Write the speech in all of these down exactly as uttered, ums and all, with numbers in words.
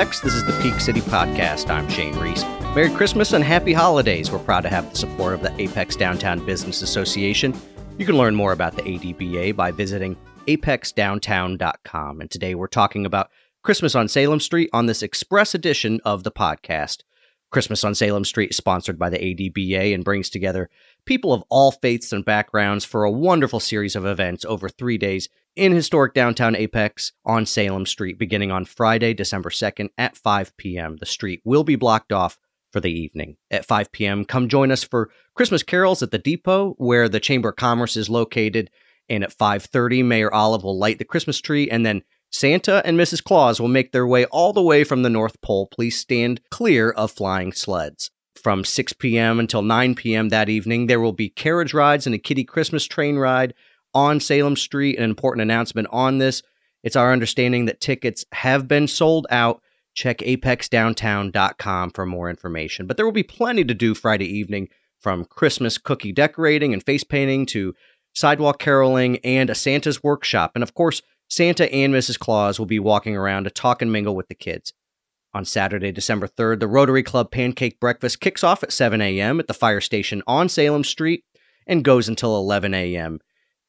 Apex. This is the Peak City Podcast. I'm Shane Reese. Merry Christmas and happy holidays. We're proud to have the support of the Apex Downtown Business Association. You can learn more about the A D B A by visiting apex downtown dot com. And today we're talking about Christmas on Salem Street on this express edition of the podcast. Christmas on Salem Street is sponsored by the A D B A and brings together people of all faiths and backgrounds for a wonderful series of events over three days in historic downtown Apex on Salem Street, beginning on Friday, December second at five p.m. The street will be blocked off for the evening. At five p.m., come join us for Christmas carols at the Depot, where the Chamber of Commerce is located, and at five thirty, Mayor Olive will light the Christmas tree, and then Santa and Missus Claus will make their way all the way from the North Pole. Please stand clear of flying sleds. From six p.m. until nine p.m. that evening, there will be carriage rides and a kiddie Christmas train ride on Salem Street. An important announcement on this: it's our understanding that tickets have been sold out. Check apex downtown dot com for more information. But there will be plenty to do Friday evening, from Christmas cookie decorating and face painting to sidewalk caroling and a Santa's workshop. And of course, Santa and Missus Claus will be walking around to talk and mingle with the kids. On Saturday, December third, the Rotary Club Pancake Breakfast kicks off at seven a.m. at the fire station on Salem Street and goes until eleven a.m.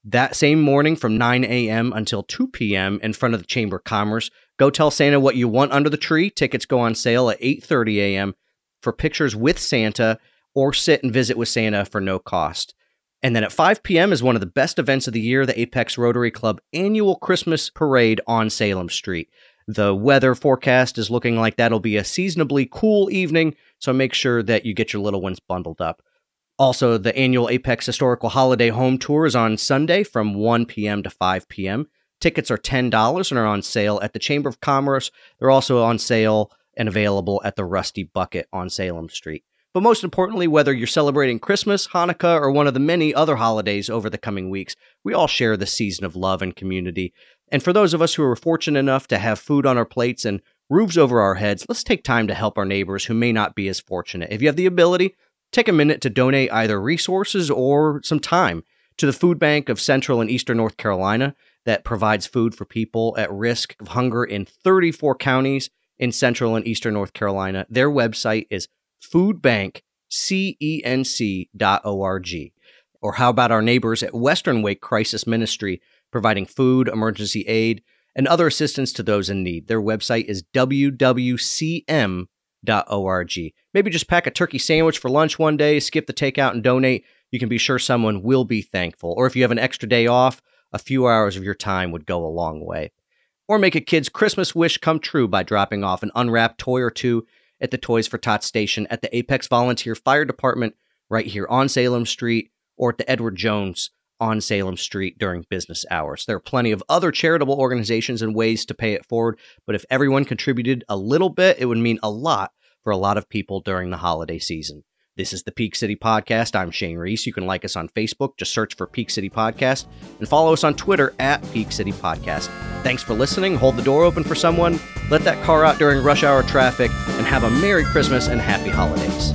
That same morning, from nine a.m. until two p.m. in front of the Chamber of Commerce, go tell Santa what you want under the tree. Tickets go on sale at eight thirty a.m. for pictures with Santa, or sit and visit with Santa for no cost. And then at five p.m. is one of the best events of the year, the Apex Rotary Club annual Christmas parade on Salem Street. The weather forecast is looking like that'll be a seasonably cool evening, so make sure that you get your little ones bundled up. Also, the annual Apex Historical Holiday Home Tour is on Sunday from one p.m. to five p.m. Tickets are ten dollars and are on sale at the Chamber of Commerce. They're also on sale and available at the Rusty Bucket on Salem Street. But most importantly, whether you're celebrating Christmas, Hanukkah, or one of the many other holidays over the coming weeks, we all share the season of love and community. And for those of us who are fortunate enough to have food on our plates and roofs over our heads, let's take time to help our neighbors who may not be as fortunate. If you have the ability, take a minute to donate either resources or some time to the Food Bank of Central and Eastern North Carolina that provides food for people at risk of hunger in thirty-four counties in Central and Eastern North Carolina. Their website is food bank c e n c dot org. Or how about our neighbors at Western Wake Crisis Ministry, providing food, emergency aid, and other assistance to those in need? Their website is w w c m dot org. Maybe just pack a turkey sandwich for lunch one day, skip the takeout, and donate. You can be sure someone will be thankful. Or if you have an extra day off, a few hours of your time would go a long way. Or make a kid's Christmas wish come true by dropping off an unwrapped toy or two at the Toys for Tots station at the Apex Volunteer Fire Department right here on Salem Street, or at the Edward Jones on Salem Street during business hours. There are plenty of other charitable organizations and ways to pay it forward, but if everyone contributed a little bit, it would mean a lot for a lot of people during the holiday season. This is the Peak City Podcast. I'm Shane Reese. You can like us on Facebook. Just search for Peak City Podcast, and follow us on Twitter at Peak City Podcast. Thanks for listening. Hold the door open for someone. Let that car out during rush hour traffic, and have a Merry Christmas and happy holidays.